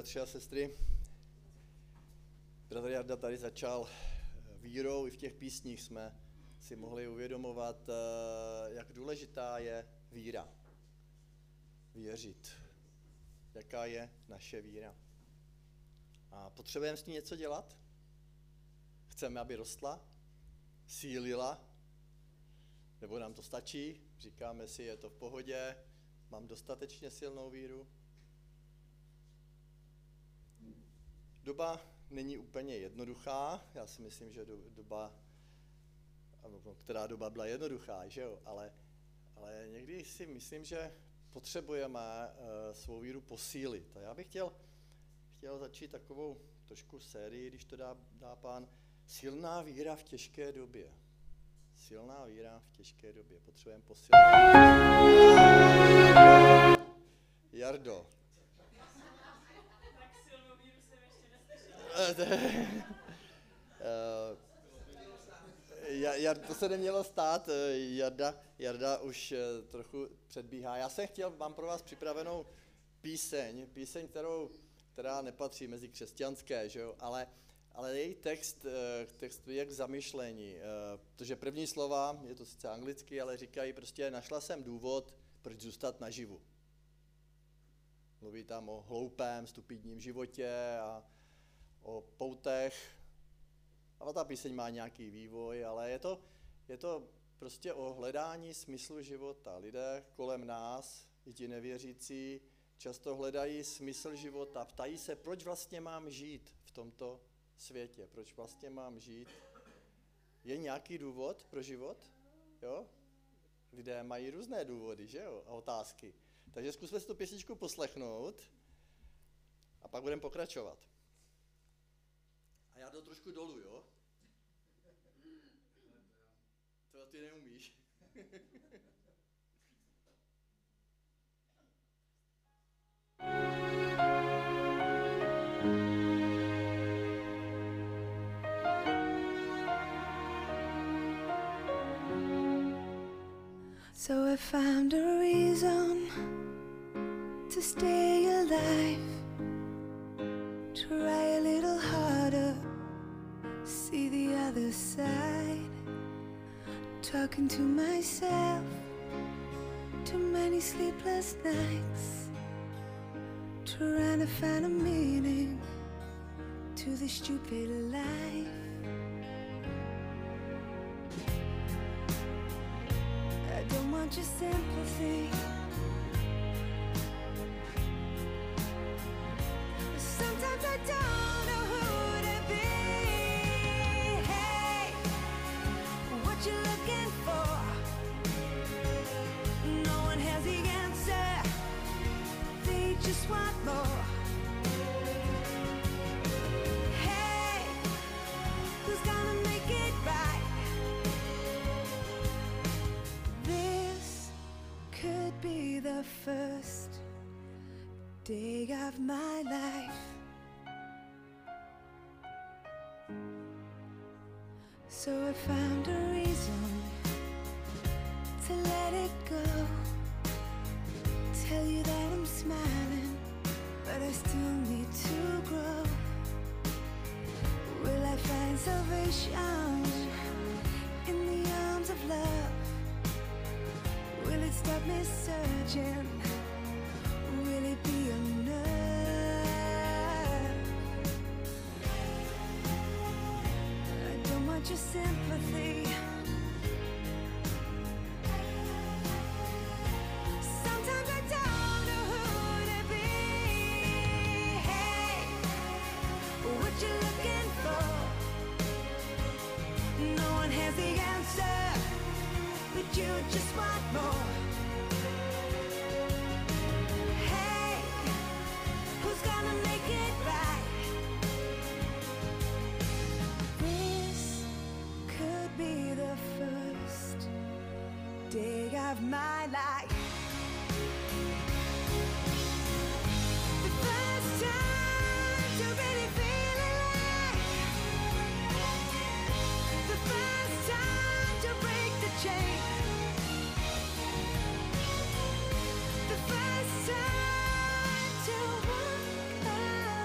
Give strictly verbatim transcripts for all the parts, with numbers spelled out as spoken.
Bratři a sestry, bratr Jarda tady začal vírou, i v těch písních jsme si mohli uvědomovat, jak důležitá je víra. Věřit. Jaká je naše víra. A potřebujeme s ní něco dělat? Chceme, aby rostla? Sílila? Nebo nám to stačí? Říkáme si, je to v pohodě, mám dostatečně silnou víru? Doba není úplně jednoduchá, já si myslím, že doba, která doba byla jednoduchá, že jo, ale, ale někdy si myslím, že potřebujeme svou víru posílit. A já bych chtěl, chtěl začít takovou trošku sérii, když to dá, dá pán, silná víra v těžké době. Silná víra v těžké době, potřebujeme posílit. Jardo. To se nemělo stát, Jarda, Jarda už trochu předbíhá. Já jsem chtěl, mám pro vás připravenou píseň, píseň, kterou, která nepatří mezi křesťanské, že jo? Ale, ale její text, text je k zamyšlení, protože první slova, je to sice anglicky, ale říkají prostě, našla jsem důvod, proč zůstat naživu. Mluví tam o hloupém, stupidním životě a o poutech, ale ta píseň má nějaký vývoj, ale je to, je to prostě o hledání smyslu života. Lidé kolem nás, i ti nevěřící, často hledají smysl života, ptají se, proč vlastně mám žít v tomto světě, proč vlastně mám žít. Je nějaký důvod pro život? Jo? Lidé mají různé důvody, že jo, a otázky. Takže zkusme si tu písničku poslechnout a pak budeme pokračovat. Já jdu trošku dolů, jo? To ty neumíš. So I found a reason to stay alive. Try a little harder, see the other side. Talking to myself, too many sleepless nights, trying to find a meaning to this stupid life. I don't want your sympathy. Sometimes I don't know who to be. Hey, what you looking for? No one has the answer. They just want more. Hey, who's gonna make it right? This could be the first day of my life. So I found a reason to let it go. Tell you that I'm smiling, but I still need to grow. Will I find salvation in the arms of love? Will it stop me searching? Will it be enough? Your sympathy. Sometimes I don't know who to be. Hey, what you looking for? No one has the answer, but you just want more. Of my life. The first time to really feel alive. The first time to break the chain. The first time to walk out.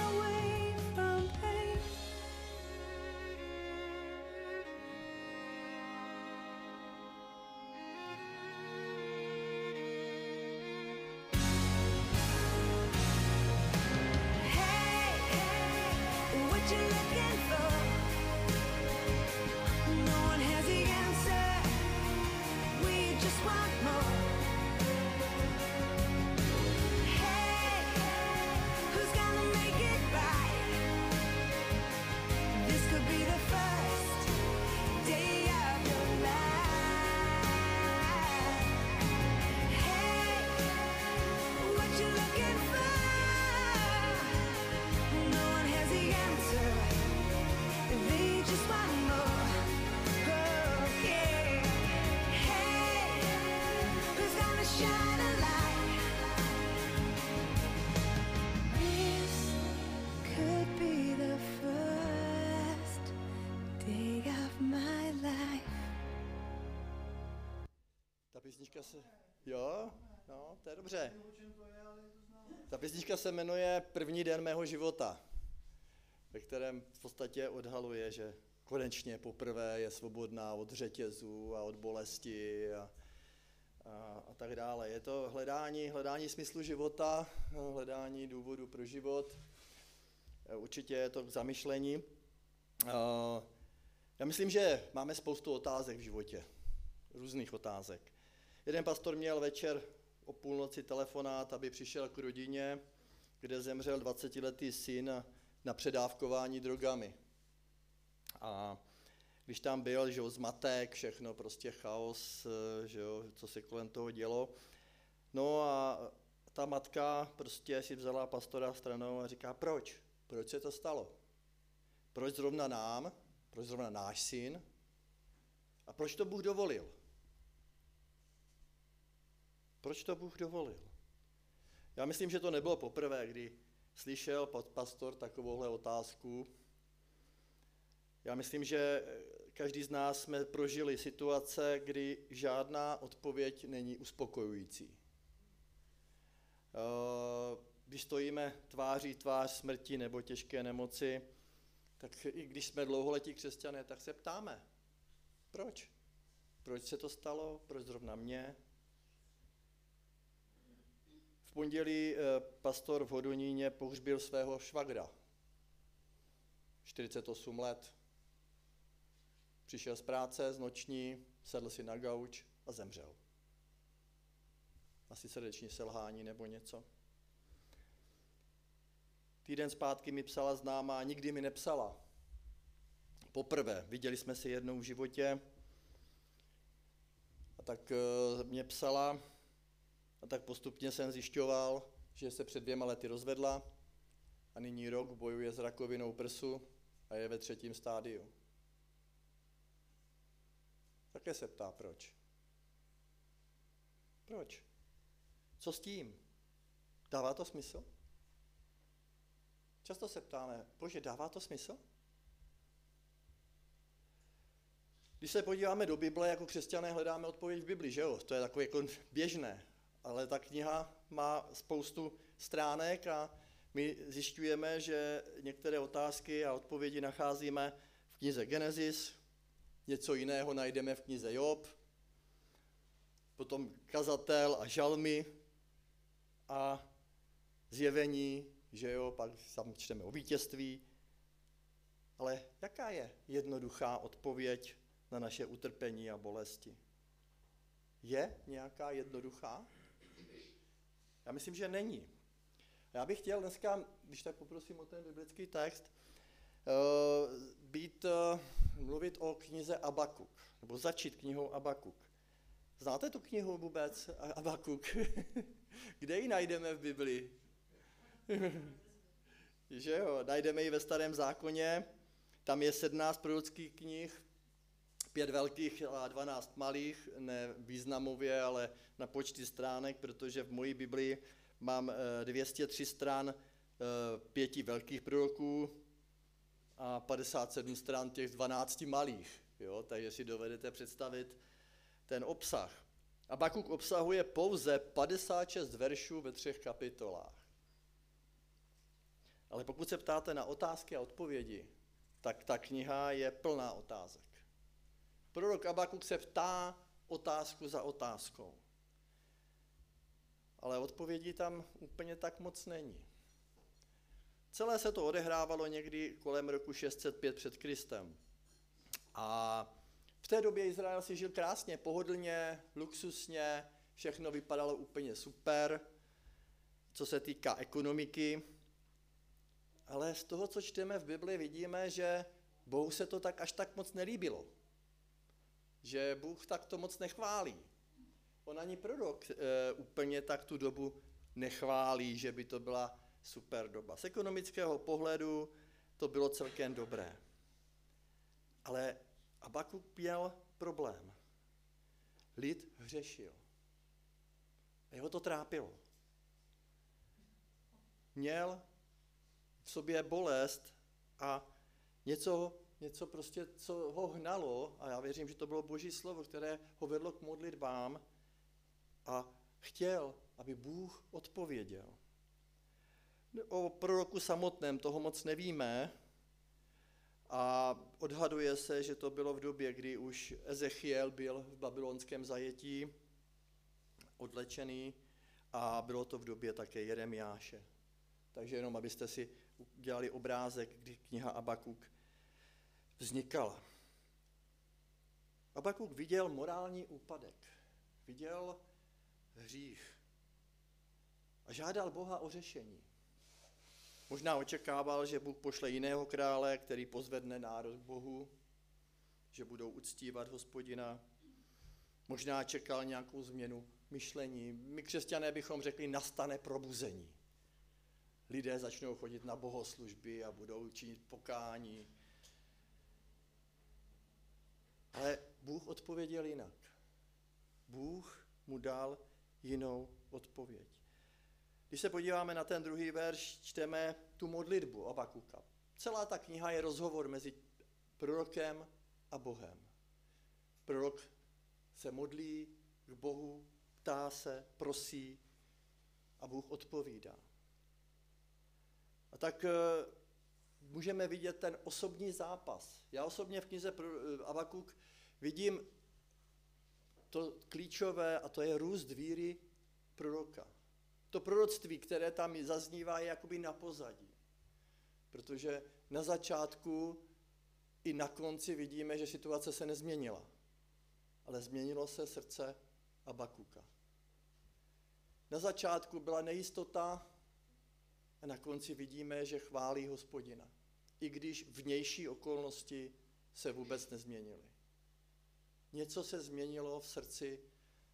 Jo? No, to je dobře. Ta písnička se jmenuje První den mého života, ve kterém v podstatě odhaluje, že konečně poprvé je svobodná od řetězů a od bolesti a, a, a tak dále. Je to hledání, hledání smyslu života, hledání důvodu pro život. Určitě je to k zamyšlení. Já myslím, že máme spoustu otázek v životě, různých otázek. Jeden pastor měl večer o půlnoci telefonát, aby přišel k rodině, kde zemřel dvacetiletý syn na předávkování drogami. A když tam byl, že jo, zmatek, všechno, prostě chaos, že jo, co se kolem toho dělo. No a ta matka prostě si vzala pastora stranou a říká, proč? Proč se to stalo? Proč zrovna nám? Proč zrovna náš syn? A proč to Bůh dovolil? Proč to Bůh dovolil? Já myslím, že to nebylo poprvé, kdy slyšel pastor takovouhle otázku. Já myslím, že každý z nás jsme prožili situace, kdy žádná odpověď není uspokojující. Když stojíme tváří tvář smrti nebo těžké nemoci, tak i když jsme dlouholetí křesťané, tak se ptáme, proč? Proč se to stalo? Proč zrovna mě? V pondělí pastor v Hodoníně pohřbil svého švagra. čtyřicet osm let. Přišel z práce, z noční, sedl si na gauč a zemřel. Asi srdeční selhání nebo něco. Týden zpátky mi psala známá, nikdy mi nepsala. Poprvé, viděli jsme se jednou v životě, a tak mě psala, a tak postupně jsem zjišťoval, že se před dvěma lety rozvedla a nyní rok bojuje s rakovinou prsu a je ve třetím stádiu. Také se ptá, proč? Proč? Co s tím? Dává to smysl? Často se ptáme, bože, dává to smysl? Když se podíváme do Bible, jako křesťané hledáme odpověď v Bibli, že jo? To je takové jako běžné, ale ta kniha má spoustu stránek a my zjišťujeme, že některé otázky a odpovědi nacházíme v knize Genesis, něco jiného najdeme v knize Job, potom kazatel a žalmy a zjevení, že jo, pak tam čteme o vítězství. Ale jaká je jednoduchá odpověď na naše utrpení a bolesti? Je nějaká jednoduchá? Já myslím, že není. Já bych chtěl dneska, když tak poprosím o ten biblický text, být, mluvit o knize Abakuk, nebo začít knihou Abakuk. Znáte tu knihu vůbec, Abakuk? Kde ji najdeme v Biblii? Že jo, najdeme ji ve Starém zákoně, tam je sedmnáct prorockých knih, pět velkých a dvanáct malých, ne významově, ale na počty stránek, protože v mojí Biblii mám dvě stě tři stran pěti velkých proroků a padesát sedm stran těch dvanácti malých, jo, takže si dovedete představit ten obsah. Abakuk obsahuje pouze padesát šest veršů ve třech kapitolách. Ale pokud se ptáte na otázky a odpovědi, tak ta kniha je plná otázek. Prorok Abakuk se ptá otázku za otázkou. Ale odpovědi tam úplně tak moc není. Celé se to odehrávalo někdy kolem roku šest set pět před Kristem. A v té době Izrael si žil krásně, pohodlně, luxusně, všechno vypadalo úplně super, co se týká ekonomiky. Ale z toho, co čteme v Bibli, vidíme, že Bohu se to tak až tak moc nelíbilo. Že Bůh tak to moc nechválí. On ani prorok e, úplně tak tu dobu nechválí, že by to byla super doba. Z ekonomického pohledu to bylo celkem dobré. Ale Abakuk měl problém. Lid hřešil. A jeho to trápilo. Měl v sobě bolest a něco, něco prostě, co ho hnalo, a já věřím, že to bylo Boží slovo, které ho vedlo k modlitbám, a chtěl, aby Bůh odpověděl. O proroku samotném toho moc nevíme a odhaduje se, že to bylo v době, kdy už Ezechiel byl v babylonském zajetí odlečený a bylo to v době také Jeremiáše. Takže jenom abyste si udělali obrázek, kdy kniha Abakuk vznikala. Abakuk viděl morální úpadek, viděl hřích a žádal Boha o řešení. Možná očekával, že Bůh pošle jiného krále, který pozvedne národ k Bohu, že budou uctívat Hospodina. Možná čekal nějakou změnu myšlení. My křesťané bychom řekli, nastane probuzení. Lidé začnou chodit na bohoslužby a budou činit pokání. Ale Bůh odpověděl jinak. Bůh mu dal jinou odpověď. Když se podíváme na ten druhý verš, čteme tu modlitbu Abakuka. Celá ta kniha je rozhovor mezi prorokem a Bohem. Prorok se modlí k Bohu, ptá se, prosí a Bůh odpovídá. A tak můžeme vidět ten osobní zápas. Já osobně v knize Abakuk vidím to klíčové a to je růst víry proroka. To proroctví, které tam zaznívá, je jakoby na pozadí. Protože na začátku i na konci vidíme, že situace se nezměnila. Ale změnilo se srdce Abakuka. Na začátku byla nejistota a na konci vidíme, že chválí Hospodina. I když vnější okolnosti se vůbec nezměnily. Něco se změnilo v srdci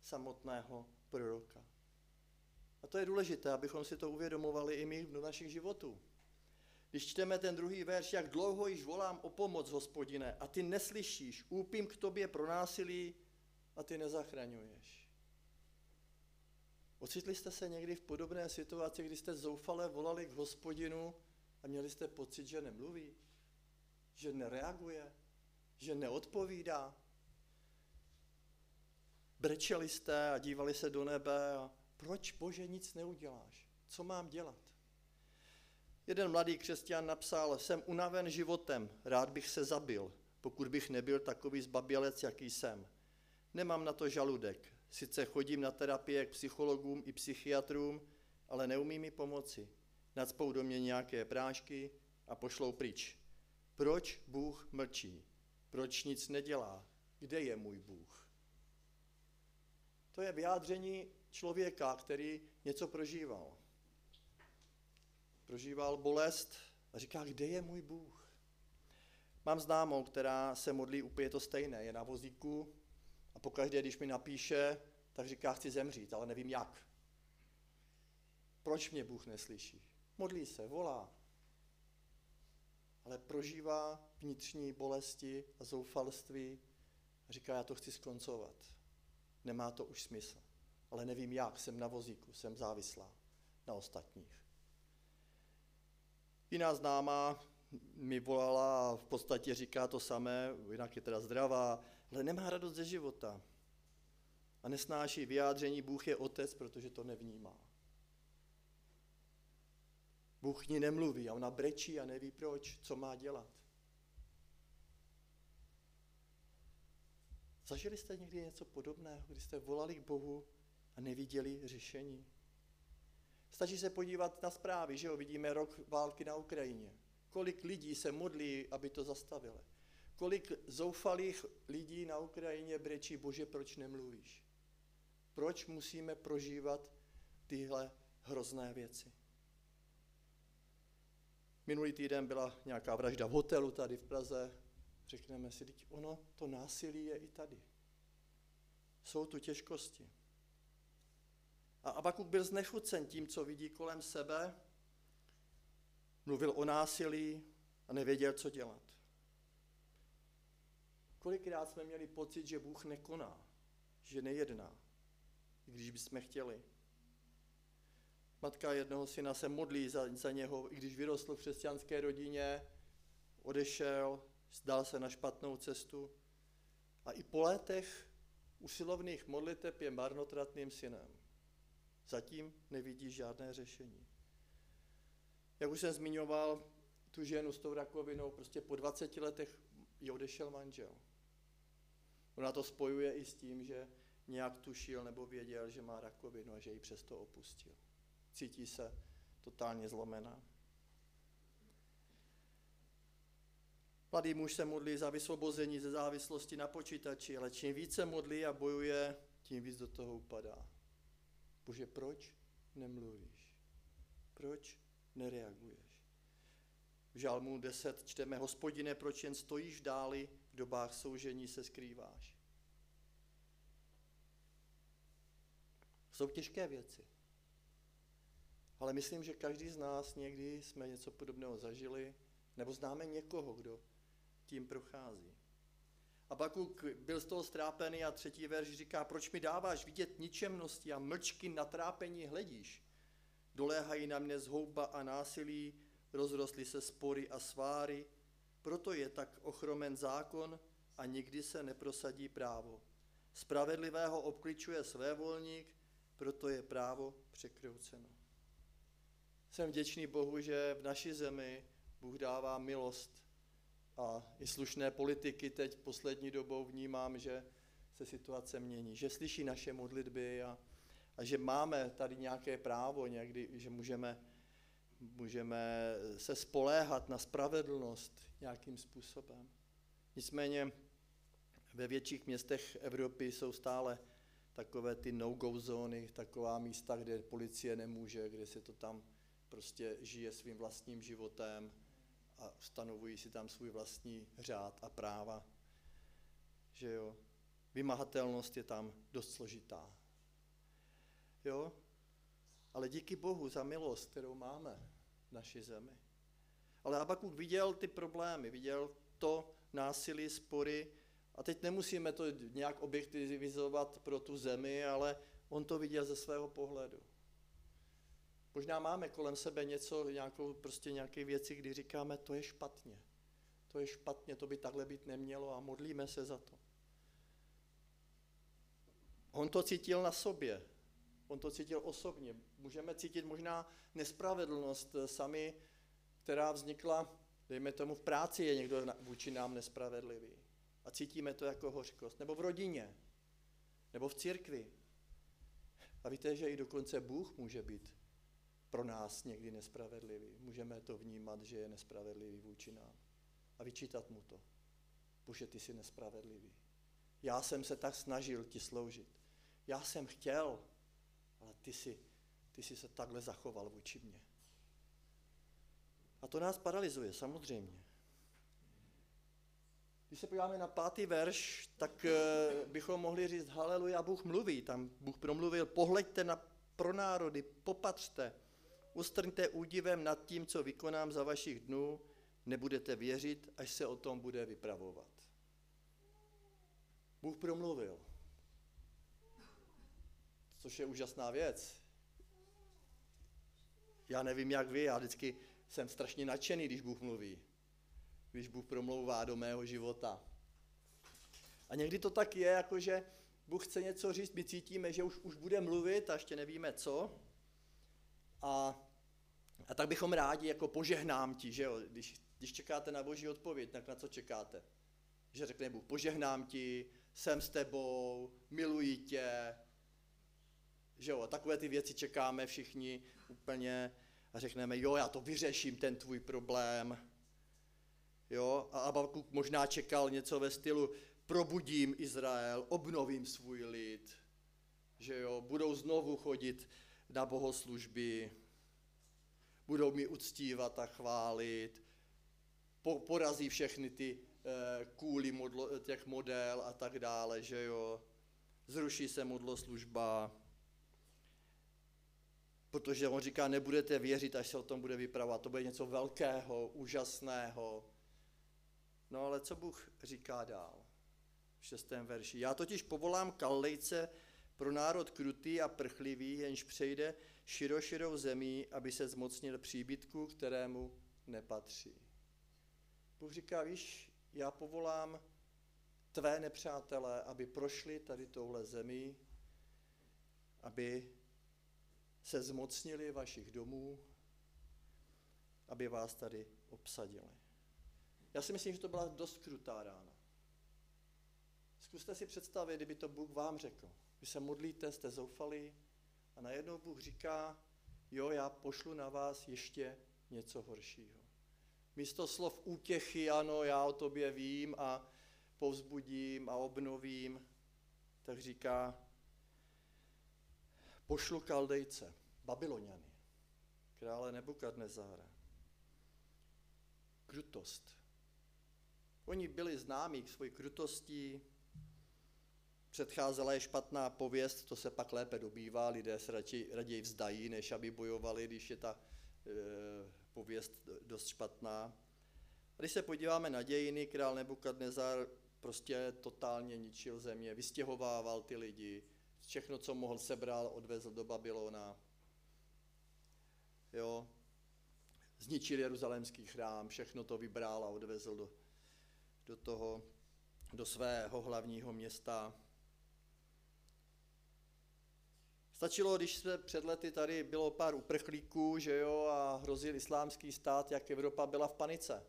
samotného proroka. A to je důležité, abychom si to uvědomovali i my do našich životů. Když čteme ten druhý verš, jak dlouho již volám o pomoc, Hospodine, a ty neslyšíš, úpím k tobě pro násilí a ty nezachraňuješ. Ocitli jste se někdy v podobné situaci, kdy jste zoufale volali k Hospodinu a měli jste pocit, že nemluví, že nereaguje, že neodpovídá. Brečeli jste a dívali se do nebe a proč, Bože, nic neuděláš? Co mám dělat? Jeden mladý křesťan napsal, jsem unaven životem, rád bych se zabil, pokud bych nebyl takový zbabělec, jaký jsem. Nemám na to žaludek. Sice chodím na terapie k psychologům i psychiatrům, ale neumí mi pomoci. Nacpou do mě nějaké prášky a pošlou pryč. Proč Bůh mlčí? Proč nic nedělá? Kde je můj Bůh? To je vyjádření člověka, který něco prožíval. Prožíval bolest a říká, kde je můj Bůh? Mám známou, která se modlí úplně to stejné, je na vozíku a pokaždé, když mi napíše, tak říká, chci zemřít, ale nevím jak. Proč mě Bůh neslyší? Modlí se, volá, ale prožívá vnitřní bolesti a zoufalství a říká, já to chci skoncovat. Nemá to už smysl. Ale nevím jak, jsem na vozíku, jsem závislá na ostatních. Jiná známá mi volala a v podstatě říká to samé, jinak je teda zdravá, ale nemá radost ze života. A nesnáší vyjádření, Bůh je otec, protože to nevnímá. Bůh k ní nemluví a ona brečí a neví proč, co má dělat. Zažili jste někdy něco podobného, když jste volali k Bohu a neviděli řešení? Stačí se podívat na zprávy, že jo, vidíme rok války na Ukrajině. Kolik lidí se modlí, aby to zastavili. Kolik zoufalých lidí na Ukrajině brečí, Bože, proč nemluvíš? Proč musíme prožívat tyhle hrozné věci? Minulý týden byla nějaká vražda v hotelu tady v Praze. Řekneme si, teď ono, to násilí je i tady. Jsou tu těžkosti. A Abakuk byl znechucen tím, co vidí kolem sebe, mluvil o násilí a nevěděl, co dělat. Kolikrát jsme měli pocit, že Bůh nekoná, že nejedná, i když bychom chtěli. Matka jednoho syna se modlí za, za něho, i když vyrostl v křesťanské rodině, odešel, vzdal se na špatnou cestu a i po letech usilovných modliteb je marnotratným synem. Zatím nevidí žádné řešení. Jak už jsem zmiňoval, tu ženu s tou rakovinou, prostě po dvaceti letech ji odešel manžel. Ona to spojuje i s tím, že nějak tušil nebo věděl, že má rakovinu a že ji přesto opustil. Cítí se totálně zlomená. Mladý muž se modlí za vysvobození ze závislosti na počítači, ale čím více modlí a bojuje, tím víc do toho upadá. Bože, proč nemluvíš? Proč nereaguješ? V Žalmu deset čteme: Hospodine, proč jen stojíš v dáli, v dobách soužení se skrýváš? Jsou těžké věci. Ale myslím, že každý z nás někdy jsme něco podobného zažili, nebo známe někoho, kdo tím prochází. Abakuk byl z toho strápený a třetí verš říká: Proč mi dáváš vidět ničemnosti a mlčky na trápení hledíš? Doléhají na mě zhouba a násilí, rozrostly se spory a sváry, proto je tak ochromen zákon a nikdy se neprosadí právo. Spravedlivého obkličuje svévolník, proto je právo překrouceno. Jsem vděčný Bohu, že v naší zemi Bůh dává milost a i slušné politiky teď poslední dobou vnímám, že se situace mění, že slyší naše modlitby a, a že máme tady nějaké právo někdy, že můžeme, můžeme se spoléhat na spravedlnost nějakým způsobem. Nicméně ve větších městech Evropy jsou stále takové ty no-go zóny, taková místa, kde policie nemůže, kde se to tam prostě žije svým vlastním životem a stanovují si tam svůj vlastní řád a práva. Že jo? Vymahatelnost je tam dost složitá. Jo? Ale díky Bohu za milost, kterou máme v naší zemi. Ale Abakuk viděl ty problémy, viděl to násilí, spory, a teď nemusíme to nějak objektivizovat pro tu zemi, ale on to viděl ze svého pohledu. Možná máme kolem sebe něco, nějakou, prostě nějaké věci, kdy říkáme, to je špatně. To je špatně, to by takhle být nemělo a modlíme se za to. On to cítil na sobě, on to cítil osobně. Můžeme cítit možná nespravedlnost sami, která vznikla, dejme tomu v práci je někdo vůči nám nespravedlivý. A cítíme to jako hořkost. Nebo v rodině, nebo v církvi. A víte, že i dokonce Bůh může být pro nás někdy nespravedlivý. Můžeme to vnímat, že je nespravedlivý vůči nám. A vyčítat mu to. Bože, ty jsi nespravedlivý. Já jsem se tak snažil ti sloužit. Já jsem chtěl, ale ty jsi, ty jsi se takhle zachoval vůči mně. A to nás paralyzuje, samozřejmě. Když se podíváme na pátý verš, tak bychom mohli říct haleluja, Bůh mluví. Tam Bůh promluvil, pohleďte na pro národy, popatřte, ustrňte údivem nad tím, co vykonám za vašich dnů, nebudete věřit, až se o tom bude vypravovat. Bůh promluvil, což je úžasná věc. Já nevím, jak vy, já vždycky jsem strašně nadšený, když Bůh mluví. Když Bůh promlouvá do mého života. A někdy to tak je, jakože Bůh chce něco říct, my cítíme, že už, už bude mluvit a ještě nevíme co. A, a tak bychom rádi, jako požehnám ti, že jo, když, když čekáte na Boží odpověď, tak na co čekáte? Že řekne Bůh, požehnám ti, jsem s tebou, miluji tě, že jo, a takové ty věci čekáme všichni úplně a řekneme, jo, já to vyřeším, ten tvůj problém. Jo, a Abakuk možná čekal něco ve stylu probudím Izrael, obnovím svůj lid, že jo, budou znovu chodit na bohoslužby, budou mi uctívat a chválit, po, porazí všechny ty eh, kůly modlo, těch model a tak dále, že jo, zruší se modloslužba, protože on říká, nebudete věřit, až se o tom bude vypravovat, to bude něco velkého, úžasného. No ale co Bůh říká dál v šestém verši? Já totiž povolám kaldejce pro národ krutý a prchlivý, jenž přejde široširou zemí, aby se zmocnil příbytku, kterému nepatří. Bůh říká, víš, já povolám tvé nepřátelé, aby prošli tady touhle zemi, aby se zmocnili vašich domů, aby vás tady obsadili. Já si myslím, že to byla dost krutá rána. Zkuste si představit, kdyby to Bůh vám řekl. Vy se modlíte, jste zoufalí a najednou Bůh říká, jo, já pošlu na vás ještě něco horšího. Místo slov útěchy, ano, já o tobě vím a povzbudím a obnovím, tak říká, pošlu Kaldejce, Babyloňany, krále Nebukadnezara. Krutost. Oni byli známí k svojí krutostí, předcházela je špatná pověst, to se pak lépe dobývá, lidé se raději, raději vzdají, než aby bojovali, když je ta e, pověst dost špatná. Když se podíváme na dějiny, král Nebukadnezar prostě totálně ničil země, vystěhovával ty lidi, všechno, co mohl, sebral, odvezl do Babylona. Jo. Zničil jeruzalémský chrám, všechno to vybral a odvezl do, do toho, do svého hlavního města. Stačilo, když se před lety tady bylo pár uprchlíků, že jo, a hrozil islámský stát, jak Evropa byla v panice.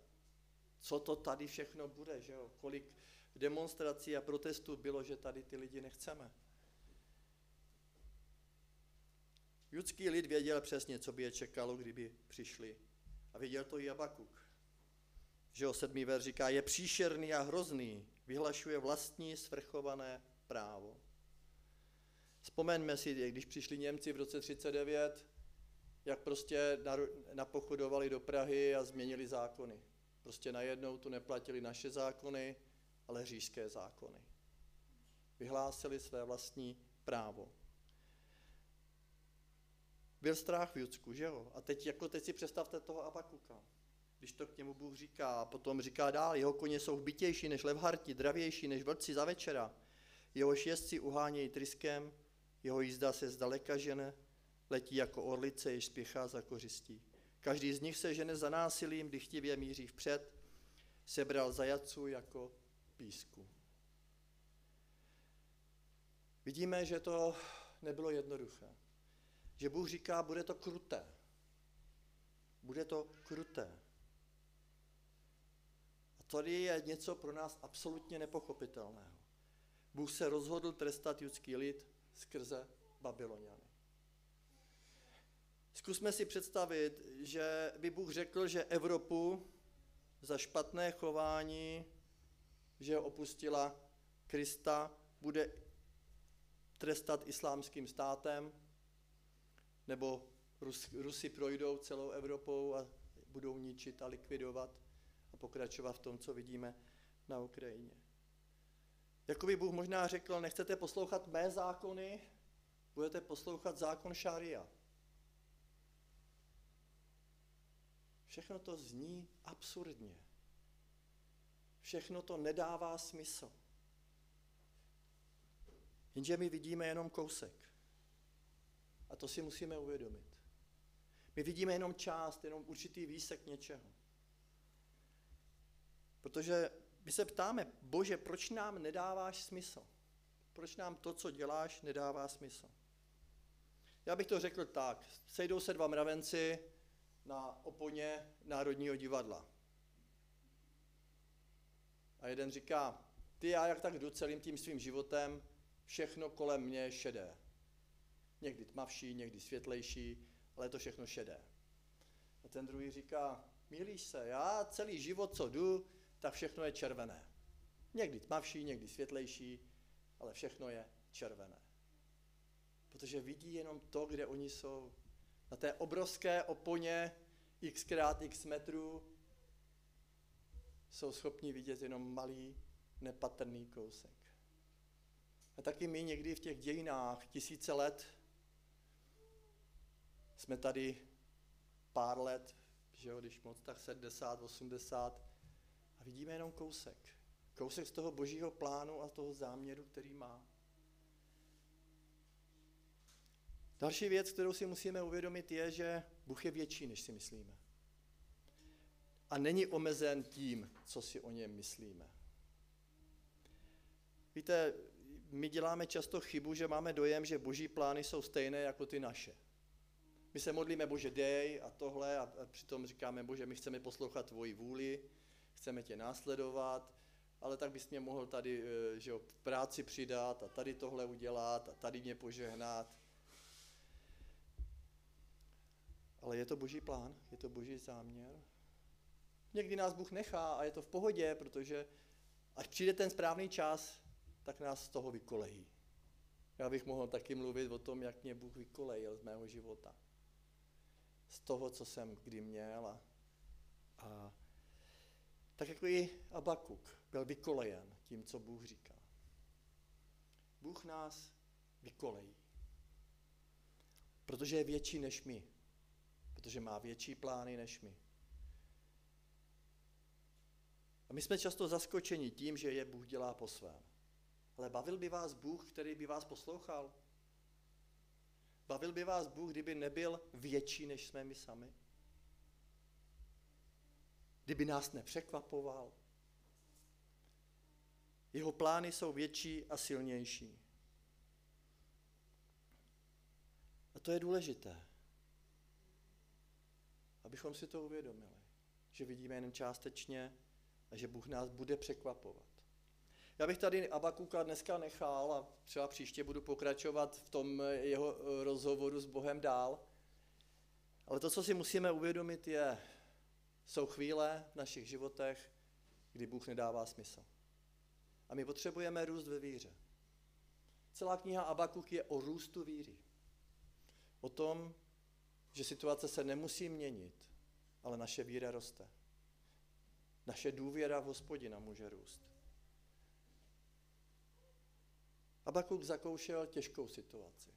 Co to tady všechno bude, že jo? Kolik demonstrací a protestů bylo, že tady ty lidi nechceme. Judský lid věděl přesně, co by je čekalo, kdyby přišli. A věděl to i Abakuk. Že jo, sedmý verš říká, je příšerný a hrozný, vyhlašuje vlastní svrchované právo. Vzpomeňme si, když přišli Němci v roce třicet devět, jak prostě napochodovali do Prahy a změnili zákony. Prostě najednou tu neplatili naše zákony, ale říšské zákony. Vyhlásili své vlastní právo. Byl strach v Judsku, že jo? A teď, jako teď si představte toho Abakuka, když to k němu Bůh říká a potom říká dál, jeho koně jsou hbitější než levharti, dravější než vlci za večera, jeho jezdci uhánějí tryskem, jeho jízda se zdaleka žene, letí jako orlice, jež spěchá za kořistí. Každý z nich se žene za násilím, dychtivě míří vpřed, sebral zajatců jako písku. Vidíme, že to nebylo jednoduché. Že Bůh říká, bude to kruté. Bude to kruté. A tady je něco pro nás absolutně nepochopitelného. Bůh se rozhodl trestat judský lid skrze Babyloňany. Zkusme si představit, že by Bůh řekl, že Evropu za špatné chování, že opustila Krista, bude trestat islámským státem, nebo Rusy projdou celou Evropou a budou ničit a likvidovat a pokračovat v tom, co vidíme na Ukrajině. Jakoby Bůh možná řekl, nechcete poslouchat mé zákony, budete poslouchat zákon šaria. Všechno to zní absurdně. Všechno to nedává smysl. Jenže my vidíme jenom kousek. A to si musíme uvědomit. My vidíme jenom část, jenom určitý výsek něčeho. Protože my se ptáme, Bože, proč nám nedáváš smysl? Proč nám to, co děláš, nedává smysl? Já bych to řekl tak, sejdou se dva mravenci na oponě Národního divadla. A jeden říká, ty já jak tak jdu celým tím svým životem, všechno kolem mě je šedé. Někdy tmavší, někdy světlejší, ale je to všechno šedé. A ten druhý říká, mýlíš se, já celý život, co jdu, tak všechno je červené. Někdy tmavší, někdy světlejší, ale všechno je červené. Protože vidí jenom to, kde oni jsou. Na té obrovské oponě xkrát x metrů jsou schopni vidět jenom malý, nepatrný kousek. A taky my někdy v těch dějinách tisíce let jsme tady pár let, že jo, když moc, tak sedmdesát, osmdesát a vidíme jenom kousek. Kousek z toho božího plánu a toho záměru, který má. Další věc, kterou si musíme uvědomit, je, že Bůh je větší, než si myslíme. A není omezen tím, co si o něm myslíme. Víte, my děláme často chybu, že máme dojem, že boží plány jsou stejné jako ty naše. My se modlíme, Bože, dej a tohle a, a přitom říkáme, Bože, my chceme poslouchat tvoji vůli, chceme tě následovat, ale tak bys mě mohl tady že, v práci přidat a tady tohle udělat a tady mě požehnat. Ale je to boží plán, je to boží záměr. Někdy nás Bůh nechá a je to v pohodě, protože až přijde ten správný čas, tak nás z toho vykolejí. Já bych mohl taky mluvit o tom, jak mě Bůh vykolejil z mého života. Z toho, co jsem kdy měl. A, a tak jako i Abakuk byl vykolejen tím, co Bůh říká. Bůh nás vykolejí, protože je větší než my. Protože má větší plány než my. A my jsme často zaskočeni tím, že je Bůh dělá po svém. Ale bavil by vás Bůh, který by vás poslouchal? Bavil by vás Bůh, kdyby nebyl větší, než jsme my sami? Kdyby nás nepřekvapoval? Jeho plány jsou větší a silnější. A to je důležité, abychom si to uvědomili, že vidíme jen částečně a že Bůh nás bude překvapovat. Já bych tady Abakuka dneska nechal a třeba příště budu pokračovat v tom jeho rozhovoru s Bohem dál. Ale to, co si musíme uvědomit, je, jsou chvíle v našich životech, kdy Bůh nedává smysl. A my potřebujeme růst ve víře. Celá kniha Abakuk je o růstu víry. O tom, že situace se nemusí měnit, ale naše víra roste. Naše důvěra v Hospodina může růst. Abakuk zakoušel těžkou situaci.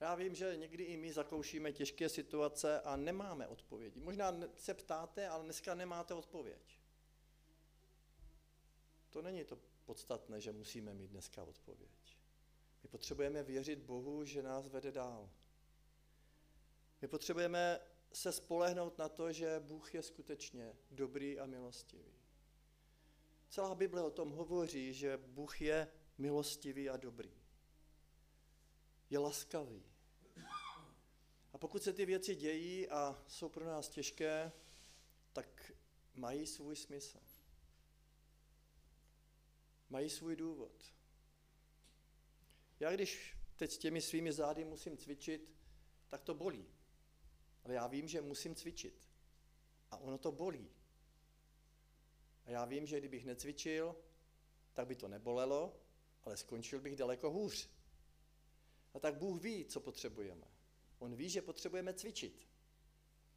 Já vím, že někdy i my zakoušíme těžké situace a nemáme odpovědi. Možná se ptáte, ale dneska nemáte odpověď. To není to podstatné, že musíme mít dneska odpověď. My potřebujeme věřit Bohu, že nás vede dál. My potřebujeme se spolehnout na to, že Bůh je skutečně dobrý a milostivý. Celá Bible o tom hovoří, že Bůh je milostivý a dobrý. Je laskavý. A pokud se ty věci dějí a jsou pro nás těžké, tak mají svůj smysl. Mají svůj důvod. Já když teď s těmi svými zády musím cvičit, tak to bolí. Ale já vím, že musím cvičit. A ono to bolí. A já vím, že kdybych necvičil, tak by to nebolelo, ale skončil bych daleko hůř. A tak Bůh ví, co potřebujeme. On ví, že potřebujeme cvičit.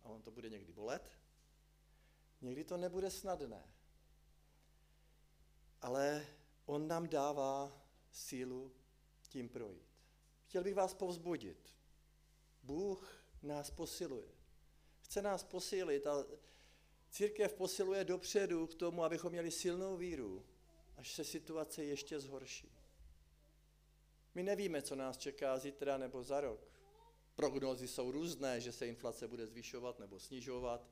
A on to bude někdy bolet, někdy to nebude snadné. Ale on nám dává sílu tím projít. Chtěl bych vás povzbudit. Bůh nás posiluje. Chce nás posílit a církev posiluje dopředu k tomu, abychom měli silnou víru, až se situace ještě zhorší. My nevíme, co nás čeká zítra nebo za rok. Prognózy jsou různé, že se inflace bude zvyšovat nebo snižovat,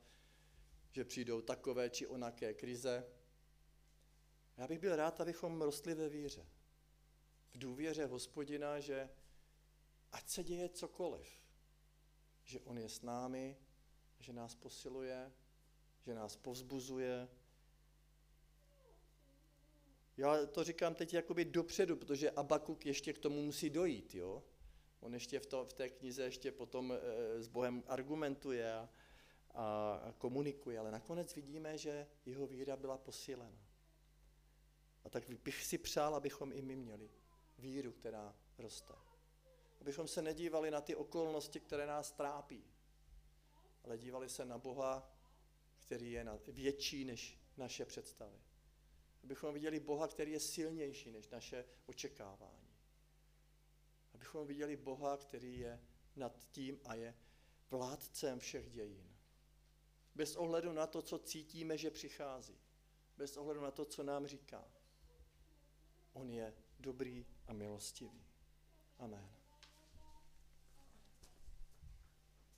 že přijdou takové či onaké krize. Já bych byl rád, abychom rostli ve víře. V důvěře Hospodina, že ať se děje cokoliv, že on je s námi, že nás posiluje, že nás povzbuzuje. Já to říkám teď jakoby dopředu, protože Abakuk ještě k tomu musí dojít. Jo? On ještě v, to, v té knize ještě potom e, s Bohem argumentuje a, a komunikuje, ale nakonec vidíme, že jeho víra byla posílena. A tak bych si přál, abychom i my měli víru, která roste. Abychom se nedívali na ty okolnosti, které nás trápí, ale dívali se na Boha, který je větší než naše představy. Abychom viděli Boha, který je silnější než naše očekávání. Abychom viděli Boha, který je nad tím a je vládcem všech dějin. Bez ohledu na to, co cítíme, že přichází. Bez ohledu na to, co nám říká. On je dobrý a milostivý. Amen.